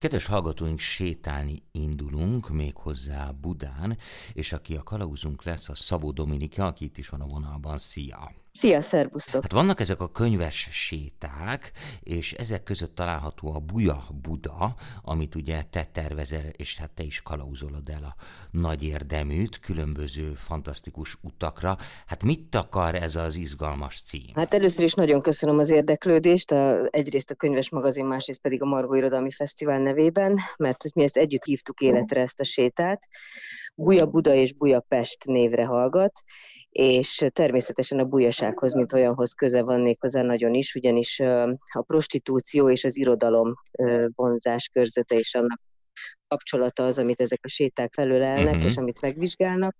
Kedves hallgatóink, sétálni indulunk méghozzá Budán, és aki a kalauzunk lesz, a Szabó Dominika, aki itt is van a vonalban. Szia! Szia, szervusztok! Hát vannak ezek a könyves séták, és ezek között található a Buja Buda, amit ugye te tervezel, és hát te is kalauzolod el a nagy érdeműt különböző fantasztikus utakra. Hát mit akar ez az izgalmas cím? Hát először is nagyon köszönöm az érdeklődést, egyrészt a Könyves Magazin, másrészt pedig a Margó Irodalmi Fesztivál nevében, mert hogy mi ezt együtt hívtuk életre, ezt a sétát. Buja Buda és Buja Pest névre hallgat, és természetesen a bujasághoz, mint olyanhoz köze van méghozzá nagyon is, ugyanis a prostitúció és az irodalom vonzás körzete és annak kapcsolata az, amit ezek a séták felölelnek, és amit megvizsgálnak.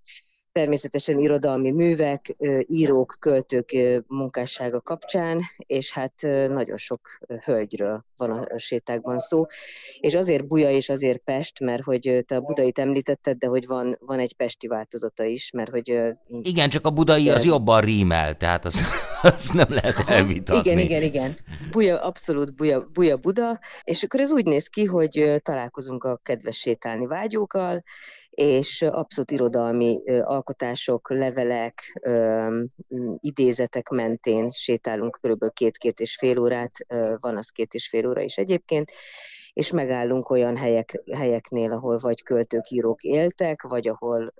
Természetesen irodalmi művek, írók, költők munkássága kapcsán, és hát nagyon sok hölgyről van a sétákban szó. És azért Buja és azért Pest, mert hogy te a Budait említetted, de hogy van egy pesti változata is, mert hogy... Igen, csak a budai az jobban rímel, tehát azt nem lehet elvitatni. Igen. Buja, abszolút Buja Buda. És akkor ez úgy néz ki, hogy találkozunk a kedves sétálni vágyókkal, és abszolút irodalmi alkotások, levelek, idézetek mentén sétálunk körülbelül 2-2,5 órát, van az 2,5 óra is egyébként, és megállunk olyan helyeknél, ahol vagy költők, írók éltek, vagy ahol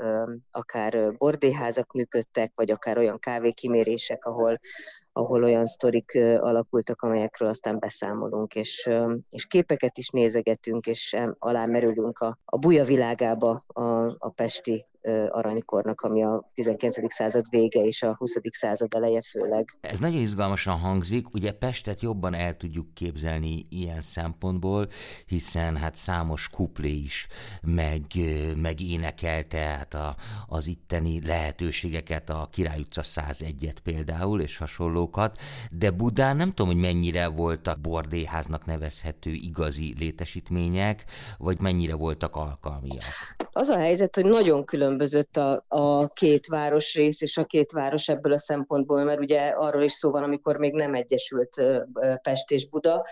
akár bordéházak működtek, vagy akár olyan kávékimérések, ahol olyan sztorik alakultak, amelyekről aztán beszámolunk, és képeket is nézegetünk, és alámerülünk a Buja világába, a pesti aranykornak, ami a 19. század vége és a 20. század eleje főleg. Ez nagyon izgalmasan hangzik, ugye Pestet jobban el tudjuk képzelni ilyen szempontból, hiszen hát számos kuplé is megénekelte hát az itteni lehetőségeket, a Király utca 101-et például, és hasonlókat, de Budán nem tudom, hogy mennyire voltak bordéháznak nevezhető igazi létesítmények, vagy mennyire voltak alkalmiak. Az a helyzet, hogy nagyon különbözött a két városrész és a két város ebből a szempontból, mert ugye arról is szó van, amikor még nem egyesült Pest és Buda,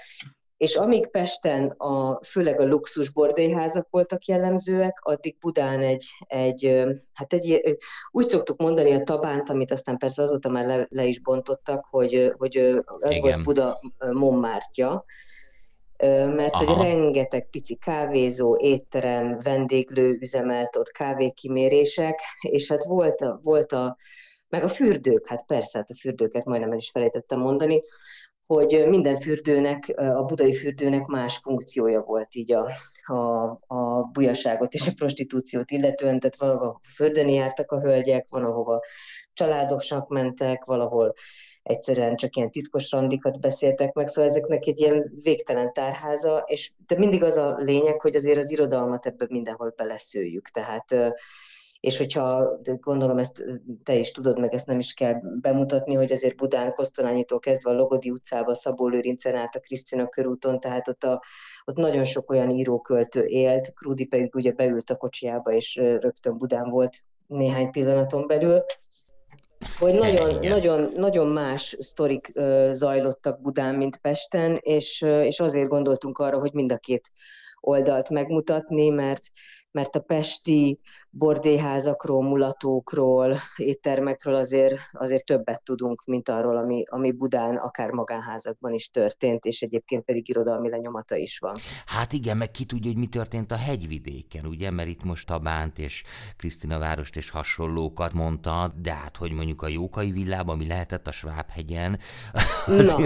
és amíg Pesten főleg a luxus bordélyházak voltak jellemzőek, addig Budán egy úgy szoktuk mondani a Tabánt, amit aztán persze azóta már le is bontottak, hogy az volt Buda Montmartre-ja, mert hogy rengeteg pici kávézó, étterem, vendéglő üzemelt ott, kávékimérések, és hát meg a fürdők, hát persze, hát a fürdőket majdnem el is felejtettem mondani, hogy minden fürdőnek, a budai fürdőnek más funkciója volt így a bujaságot és a prostitúciót illetően, tehát valahol fürdeni jártak a hölgyek, van ahova családosnak mentek, valahol egyszerűen csak ilyen titkos randikat beszéltek meg, szóval ezeknek egy ilyen végtelen tárháza, de mindig az a lényeg, hogy azért az irodalmat ebből mindenhol beleszőjük, tehát, és hogyha, gondolom ezt te is tudod, meg ezt nem is kell bemutatni, hogy azért Budán, Kosztolányitól kezdve a Logodi utcába, Szabolőrincen át a Krisztina körúton, tehát ott nagyon sok olyan íróköltő élt, Krúdi pedig ugye beült a kocsiába, és rögtön Budán volt néhány pillanaton belül, hogy nagyon más sztorik zajlottak Budán, mint Pesten, és azért gondoltunk arra, hogy mind a két oldalt megmutatni, mert a pesti bordélyházakról, mulatókról, éttermekről azért többet tudunk, mint arról, ami Budán, akár magánházakban is történt, és egyébként pedig irodalmi lenyomata is van. Hát igen, meg ki tudja, hogy mi történt a hegyvidéken, ugye, mert itt most Tabánt és Krisztinavárost és hasonlókat mondta, de hát, hogy mondjuk a Jókai villában, ami lehetett a Svábhegyen,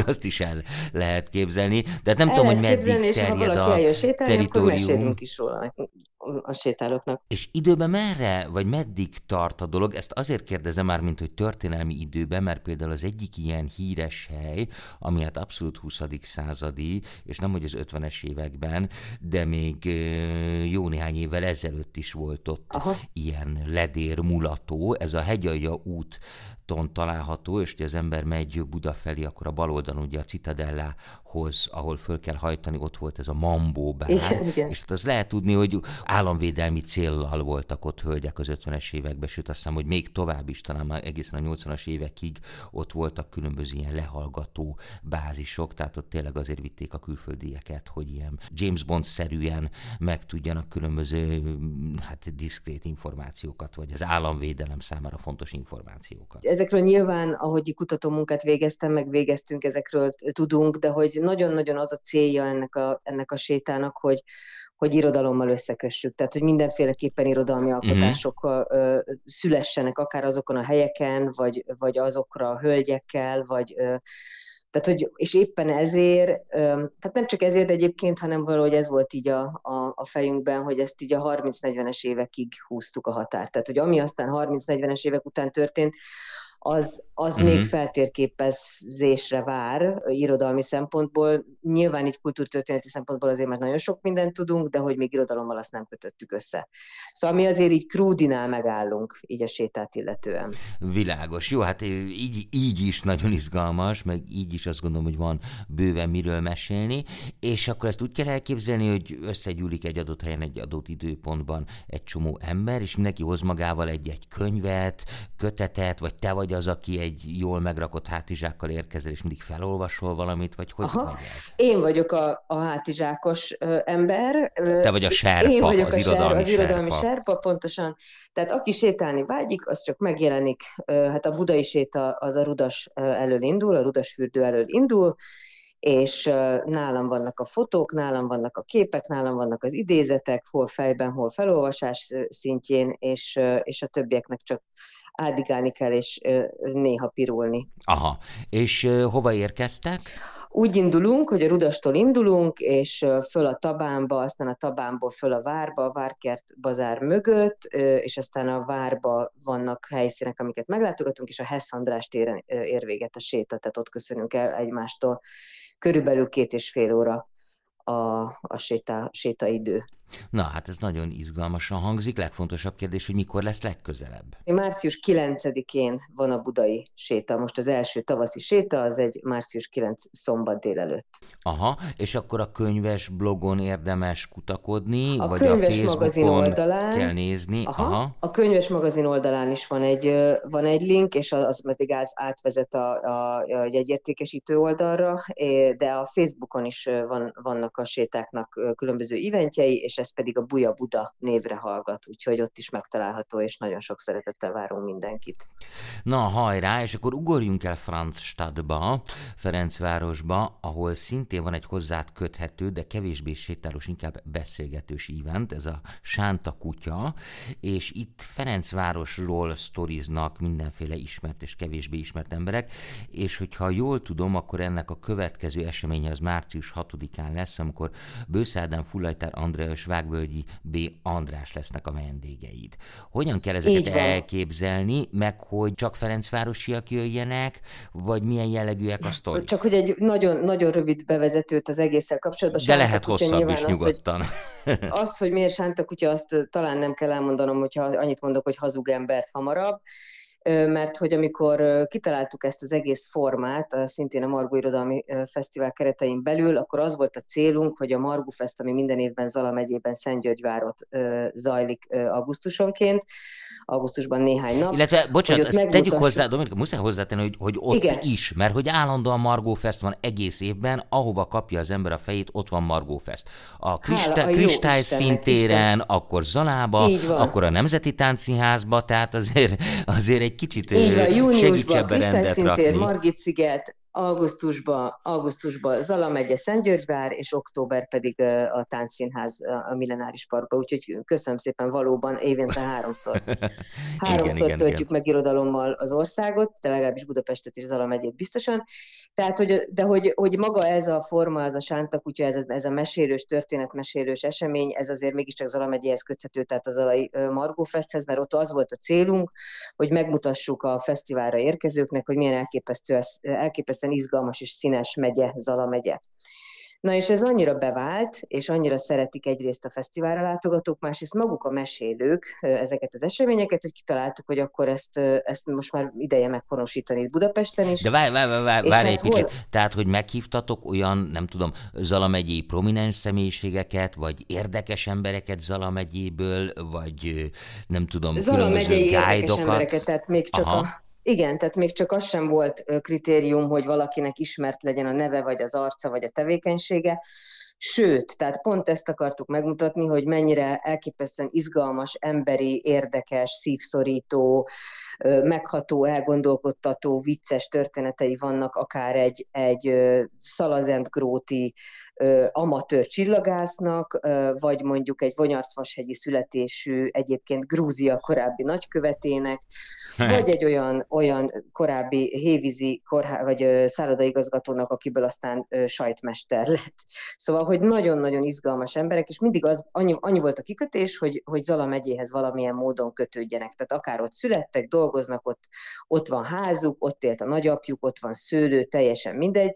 azt is el lehet képzelni, de nem tudom, hogy meddig terjed a teritórium. A sétálóknak. És időben merre, vagy meddig tart a dolog? Ezt azért kérdezem már, mint hogy történelmi időben, mert például az egyik ilyen híres hely, ami hát abszolút 20. századi, és nem hogy az 50-es években, de még jó néhány évvel ezelőtt is volt ott ilyen ledér mulató, ez a Hegyalja úton található, és hogy az ember megy Buda felé, akkor a bal oldalon ugye a Citadellához, ahol föl kell hajtani, ott volt ez a Mambó bár, és az lehet tudni, hogy államvédelmi céllal voltak ott hölgyek az 50-es években, sőt azt hiszem, hogy még tovább is, talán már egészen a 80-as évekig ott voltak különböző ilyen lehallgató bázisok, tehát ott tényleg azért vitték a külföldieket, hogy ilyen James Bond-szerűen meg tudjanak különböző diszkrét információkat, vagy az államvédelem számára fontos információkat. Ezekről nyilván, ahogy kutatómunkát végeztem, meg végeztünk, ezekről tudunk, de hogy nagyon-nagyon az a célja ennek a sétának, hogy irodalommal összekössük. Tehát, hogy mindenféleképpen irodalmi alkotások szülessenek, akár azokon a helyeken, vagy azokra a hölgyekkel, vagy... Tehát, hogy, és éppen ezért, tehát nem csak ezért egyébként, hanem valahogy ez volt így a fejünkben, hogy ezt így a 30-40-es évekig húztuk a határt. Tehát, hogy ami aztán 30-40-es évek után történt, az még feltérképezésre vár irodalmi szempontból. Nyilván így kultúrtörténeti szempontból azért már nagyon sok mindent tudunk, de hogy még irodalommal azt nem kötöttük össze. Szóval mi azért így Krúdinál megállunk, így a sétát illetően. Világos. Jó, hát így is nagyon izgalmas, meg így is azt gondolom, hogy van bőven miről mesélni, és akkor ezt úgy kell elképzelni, hogy összegyűlik egy adott helyen, egy adott időpontban egy csomó ember, és mindenki hoz magával egy-egy könyvet, kötetet, vagy te vagy az, aki egy jól megrakott hátizsákkal érkezel, és mindig felolvasol valamit, vagy hogy megy ez? Én vagyok a hátizsákos ember. Te vagy a serpa, én vagyok az irodalmi serpa, pontosan. Tehát aki sétálni vágyik, az csak megjelenik. Hát a budai séta az a Rudas elől indul, a Rudas fürdő elől indul, és nálam vannak a fotók, nálam vannak a képek, nálam vannak az idézetek, hol fejben, hol felolvasás szintjén, és a többieknek csak áldikálni kell, és néha pirulni. Aha. És hova érkeztek? Úgy indulunk, hogy a Rudastól indulunk, és föl a Tabánba, aztán a Tabánból föl a Várba, a Várkert bazár mögött, és aztán a Várba vannak helyszínek, amiket meglátogatunk, és a Hess-András téren ér véget a séta, tehát ott köszönünk el egymástól. Körülbelül 2,5 óra a sétaidő. Na, hát ez nagyon izgalmasan hangzik. Legfontosabb kérdés, hogy mikor lesz legközelebb? Március 9-én van a budai séta. Most az első tavaszi séta, az egy március 9 szombat délelőtt. Aha, és akkor a könyves blogon érdemes kutakodni, a vagy a Facebookon kell nézni? Aha. A Könyves Magazin oldalán is van egy link, és az pedig átvezet a jegyértékesítő oldalra, de a Facebookon is vannak a sétáknak különböző eventjei, és ez pedig a Buja Buda névre hallgat, úgyhogy ott is megtalálható, és nagyon sok szeretettel várunk mindenkit. Na, hajrá, és akkor ugorjunk el Franzstadtba, Ferencvárosba, ahol szintén van egy hozzád köthető, de kevésbé sétálós, inkább beszélgetős event, ez a Sánta kutya, és itt Ferencvárosról sztoriznak mindenféle ismert és kevésbé ismert emberek, és hogyha jól tudom, akkor ennek a következő eseménye az március 6-án lesz, amikor Bősze Ádám, Fullajtár Andrea és Vágvölgyi B. András lesznek a vendégeid. Hogyan kell ezeket elképzelni, meg hogy csak ferencvárosiak jöjjenek, vagy milyen jellegűek a sztori? Csak hogy egy nagyon, nagyon rövid bevezetőt az egésszel kapcsolatban. De lehet hosszabb is, nyugodtan. Azt, hogy miért Sánta kutya, azt talán nem kell elmondanom, hogyha annyit mondok, hogy hazug embert hamarabb, mert hogy amikor kitaláltuk ezt az egész formát, szintén a Margó Irodalmi Fesztivál keretein belül, akkor az volt a célunk, hogy a Margó Fest, ami minden évben Zala megyében Szentgyörgyvárot zajlik augusztusban néhány nap. Illetve, bocsánat, ezt tegyük hozzá, Dominika, muszáj hozzátenni, hogy ott is, mert hogy állandóan Margó Fest van egész évben, ahova kapja az ember a fejét, ott van Margó Fest. A Kristály színtéren, akkor Zalába, akkor a Nemzeti Táncszínházba, tehát azért egy kicsit segíts ebben rendet rakni. Margit-sziget, augusztusban Zala megye, Szentgyörgyvár, és október pedig a Táncszínház a Millenáris Parkban. Úgyhogy köszönöm szépen, valóban évente háromszor. Háromszor töltjük meg irodalommal az országot, de legalábbis Budapestet és Zala megyét biztosan. Tehát, hogy maga ez a forma, ez a Sánta kutya, ez a mesélős, történetmesélős esemény, ez azért mégiscsak Zala megyéhez köthető, tehát a Zalai Margó Festhez, mert ott az volt a célunk, hogy megmutassuk a fesztiválra érkezőknek, hogy milyen elképesztően izgalmas és színes megye, Zala megye. Na és ez annyira bevált, és annyira szeretik egyrészt a fesztiválra látogatók, másrészt maguk a mesélők ezeket az eseményeket, hogy kitaláltuk, hogy akkor ezt most már ideje meghonosítani itt Budapesten is. De várj egy picit, tehát hogy meghívtatok olyan, nem tudom, zalamegyi prominens személyiségeket, vagy érdekes embereket Zalamegyéből, vagy nem tudom, különböző guide-okat. Tehát még csak igen, tehát még csak az sem volt kritérium, hogy valakinek ismert legyen a neve, vagy az arca, vagy a tevékenysége. Sőt, tehát pont ezt akartuk megmutatni, hogy mennyire elképesztően izgalmas, emberi, érdekes, szívszorító, megható, elgondolkodtató, vicces történetei vannak akár egy szalazentgróti amatőr csillagásznak, vagy mondjuk egy vonyarcvashegyi születésű, egyébként Grúzia korábbi nagykövetének, vagy egy olyan korábbi hévízi vagy szállodaigazgatónak, akiből aztán sajtmester lett. Szóval, hogy nagyon-nagyon izgalmas emberek, és mindig az annyi volt a kikötés, hogy Zala megyéhez valamilyen módon kötődjenek. Tehát akár ott születtek, dolgoznak, ott van házuk, ott élt a nagyapjuk, ott van szőlő, teljesen mindegy.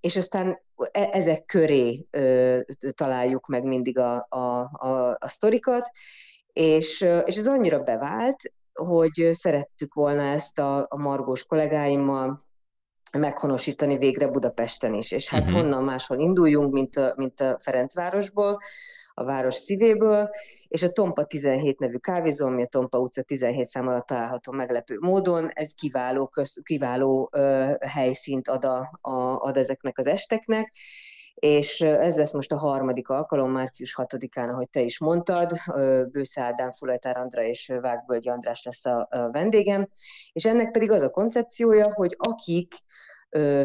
És aztán ezek köré találjuk meg mindig a sztorikat, és ez annyira bevált, hogy szerettük volna ezt a Margós kollégáimmal meghonosítani végre Budapesten is. És hát honnan máshol induljunk, mint a Ferencvárosból, a város szívéből, és a Tompa 17 nevű kávézó, ami a Tompa utca 17 szám alatt található meglepő módon, egy kiváló helyszínt ad ezeknek az esteknek, és ez lesz most a harmadik alkalom, március 6-án, ahogy te is mondtad, Bősze Ádám, Fullajtár Andrea és Vágvölgyi András lesz a vendégem, és ennek pedig az a koncepciója, hogy akik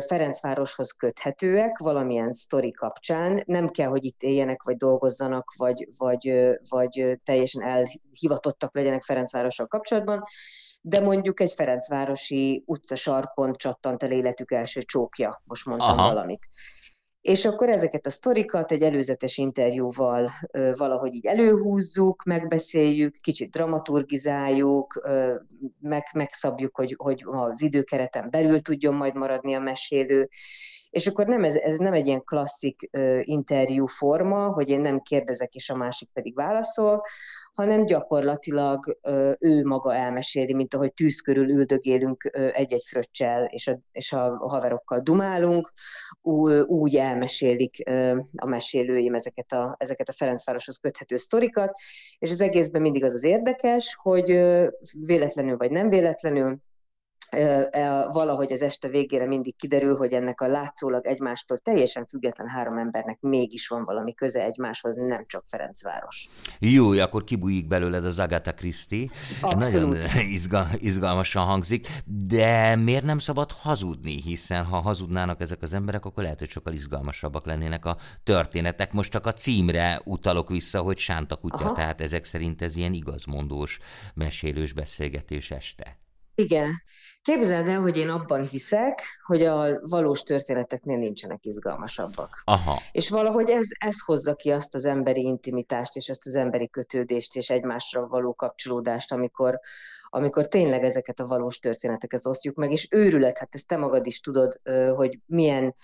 Ferencvároshoz köthetőek valamilyen sztori kapcsán, nem kell, hogy itt éljenek, vagy dolgozzanak, vagy teljesen elhivatottak legyenek Ferencvárossal kapcsolatban, de mondjuk egy ferencvárosi utcasarkon csattant el életük első csókja, most mondtam valamit. És akkor ezeket a sztorikat egy előzetes interjúval valahogy így előhúzzuk, megbeszéljük, kicsit dramaturgizáljuk, megszabjuk, hogy az időkereten belül tudjon majd maradni a mesélő. És akkor ez nem egy ilyen klasszik interjú forma, hogy én nem kérdezek, és a másik pedig válaszol, hanem gyakorlatilag ő maga elmeséli, mint ahogy tűz körül üldögélünk egy-egy fröccsel, és a haverokkal dumálunk, úgy elmesélik a mesélőim ezeket a Ferencvároshoz köthető sztorikat, és az egészben mindig az az érdekes, hogy véletlenül vagy nem véletlenül, valahogy az este végére mindig kiderül, hogy ennek a látszólag egymástól teljesen független három embernek mégis van valami köze egymáshoz, nem csak Ferencváros. Jó, akkor kibújik belőled az Agatha Christie. Abszolút. Nagyon izgalmasan hangzik, de miért nem szabad hazudni, hiszen ha hazudnának ezek az emberek, akkor lehet, hogy sokkal izgalmasabbak lennének a történetek. Most csak a címre utalok vissza, hogy Sánta kutya, tehát ezek szerint ez ilyen igazmondós, mesélős beszélgetés este. Igen. Képzeld el, hogy én abban hiszek, hogy a valós történeteknél nincsenek izgalmasabbak. És valahogy ez hozza ki azt az emberi intimitást, és azt az emberi kötődést, és egymásra való kapcsolódást, amikor tényleg ezeket a valós történeteket osztjuk meg, és őrület, hát ezt te magad is tudod, hogy milyen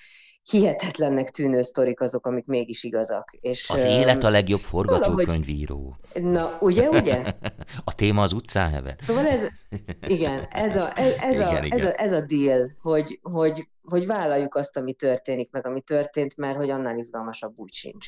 hihetetlennek tűnő sztorik azok, amik mégis igazak. És az élet a legjobb forgatókönyvíró. Na, ugye? A téma az utcán neve. Szóval ez a deal, hogy vállaljuk azt, ami történik, meg ami történt, mert hogy annál izgalmasabb úgy sincs.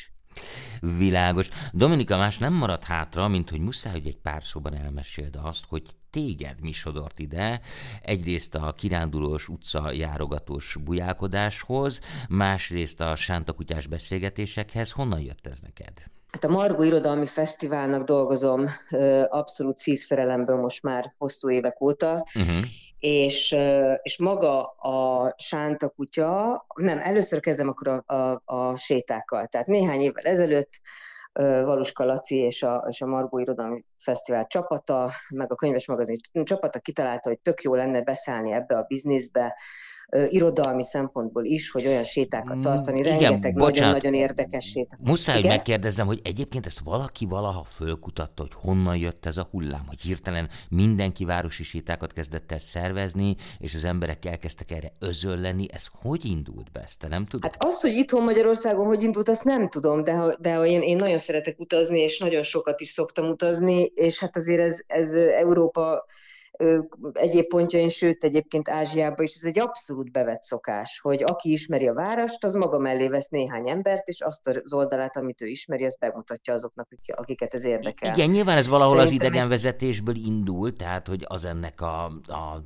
Világos. Dominika, más nem maradt hátra, mint hogy muszáj, hogy egy pár szóban elmeséld azt, hogy téged mi sodort ide, egyrészt a kirándulós utca járogatós bujálkodáshoz, másrészt a sántakutyás beszélgetésekhez. Honnan jött ez neked? Hát a Margó Irodalmi Fesztiválnak dolgozom abszolút szívszerelemből most már hosszú évek óta, és maga a Sánta kutya, először kezdem akkor a sétákkal. Tehát néhány évvel ezelőtt Valuska Laci és a Margó Irodalmi Fesztivál csapata, meg a Könyves Magazin csapata kitalálta, hogy tök jó lenne beszállni ebbe a bizniszbe, irodalmi szempontból is, hogy olyan sétákat tartani. Igen, rengeteg nagyon-nagyon érdekes séta. Muszáj, hogy megkérdezem, hogy egyébként ezt valaki valaha fölkutatta, hogy honnan jött ez a hullám, hogy hirtelen mindenki városi sétákat kezdett el szervezni, és az emberek elkezdtek erre özölleni. Ez hogy indult be, ezt te nem tudod? Hát az, hogy itthon Magyarországon hogy indult, azt nem tudom, de én nagyon szeretek utazni, és nagyon sokat is szoktam utazni, és hát azért ez Európa egyéb pontjain, sőt egyébként Ázsiában is, ez egy abszolút bevett szokás, hogy aki ismeri a várost, az maga mellé vesz néhány embert, és azt az oldalát, amit ő ismeri, azt bemutatja azoknak, akiket ez érdekel. Igen, nyilván ez valahol szerintem az idegenvezetésből indul, tehát hogy az ennek a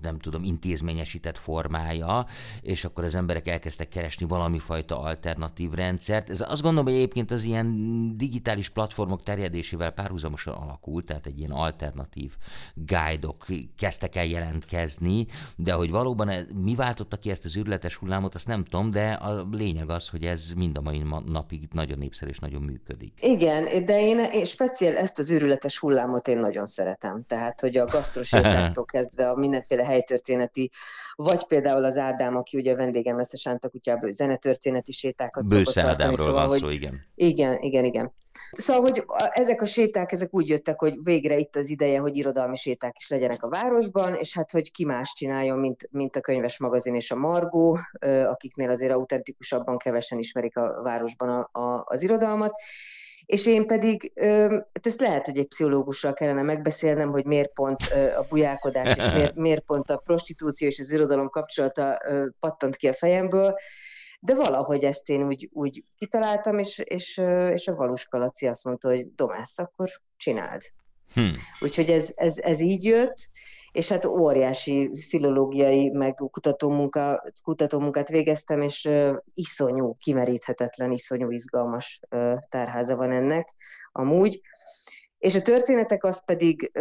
nem tudom, intézményesített formája, és akkor az emberek elkezdtek keresni valami fajta alternatív rendszert. Ez azt gondolom, hogy egyébként az ilyen digitális platformok terjedésével párhuzamosan alakult, tehát egy ilyen alternatív guide-ok kezdtek el jelentkezni, de hogy valóban mi váltotta ki ezt az őrületes hullámot, azt nem tudom, de a lényeg az, hogy ez mind a mai napig nagyon népszerű és nagyon működik. Igen, de én speciál ezt az őrületes hullámot én nagyon szeretem. Tehát, hogy a gasztrosétáktól kezdve a mindenféle helytörténeti, vagy például az Ádám, aki ugye vendégem lesz a Sánta kutyából, zenetörténeti sétákat szokott tartani. Bősze Ádámról van szó, igen. Igen. Szóval, hogy ezek a séták, ezek úgy jöttek, hogy végre itt az ideje, hogy irodalmi séták is legyenek a városban, és hát, hogy ki más csináljon, mint a Könyves Magazin és a Margó, akiknél azért autentikusabban kevesen ismerik a városban az irodalmat. És én pedig, ezt lehet, hogy egy pszichológussal kellene megbeszélnem, hogy miért pont a bujálkodás, és miért pont a prostitúció és az irodalom kapcsolata pattant ki a fejemből, de valahogy ezt én úgy kitaláltam, és a Valuska Laci azt mondta, hogy Domász, akkor csináld. Úgyhogy ez így jött, és hát óriási filológiai, meg kutatómunkát végeztem, és iszonyú, kimeríthetetlen, iszonyú izgalmas tárháza van ennek amúgy. És a történetek az pedig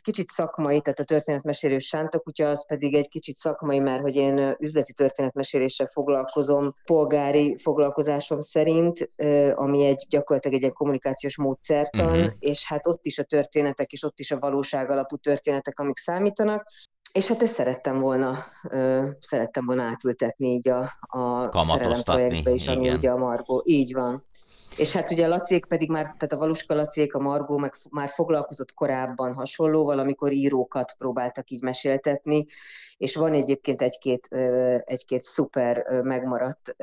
kicsit szakmai, tehát a történetmesélő Sánta kutya az pedig egy kicsit szakmai, mert hogy én üzleti történetmeséléssel foglalkozom, polgári foglalkozásom szerint, ami gyakorlatilag egy ilyen kommunikációs módszertan, és hát ott is a történetek, és ott is a valóság alapú történetek, amik számítanak. És hát ezt szerettem volna átültetni így a szerelem projektbe is, ami ugye a Margó. Így van. És hát ugye a Lacék pedig már, tehát a Valuska Lacék, a Margó meg már foglalkozott korábban hasonlóval, amikor írókat próbáltak így meséltetni, és van egyébként egy-két szuper megmaradt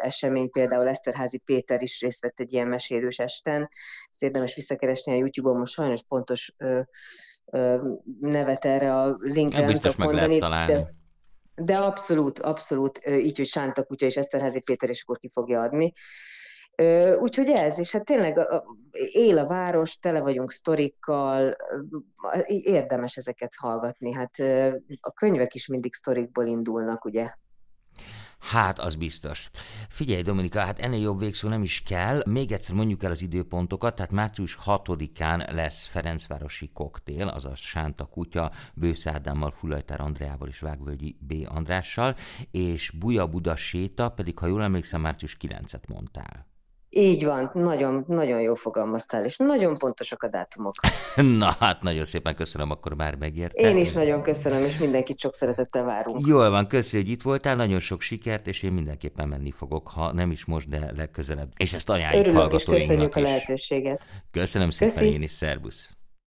esemény, például Eszterházi Péter is részt vett egy ilyen mesélős esten, ezt érdemes visszakeresni a YouTube-on, most sajnos pontos nevet erre a linkre nem tudok mondani. De abszolút, így, hogy Sánta kutya és Eszterházi Péter, és akkor ki fogja adni. Úgyhogy ez, és hát tényleg él a város, tele vagyunk sztorikkal, érdemes ezeket hallgatni. Hát a könyvek is mindig sztorikból indulnak, ugye? Hát, az biztos. Figyelj, Dominika, hát ennél jobb végszó nem is kell. Még egyszer mondjuk el az időpontokat, tehát március 6-án lesz ferencvárosi koktél, azaz Sánta kutya, Bősze Ádámmal, Fullajtár Andreával és Vágvölgyi B. Andrással, és Buja Buda séta pedig, ha jól emlékszem, március 9-et mondtál. Így van, nagyon, nagyon jól fogalmaztál, és nagyon pontosak a dátumok. Na hát, nagyon szépen köszönöm, akkor már megértem. Én is nagyon köszönöm, és mindenkit sok szeretettel várunk. Jól van, köszi, hogy itt voltál, nagyon sok sikert, és én mindenképpen menni fogok, ha nem is most, de legközelebb. És ezt ajánljuk hallgatóinknak is. Örülök, és köszönjük a lehetőséget. Köszönöm szépen, én is, szervusz.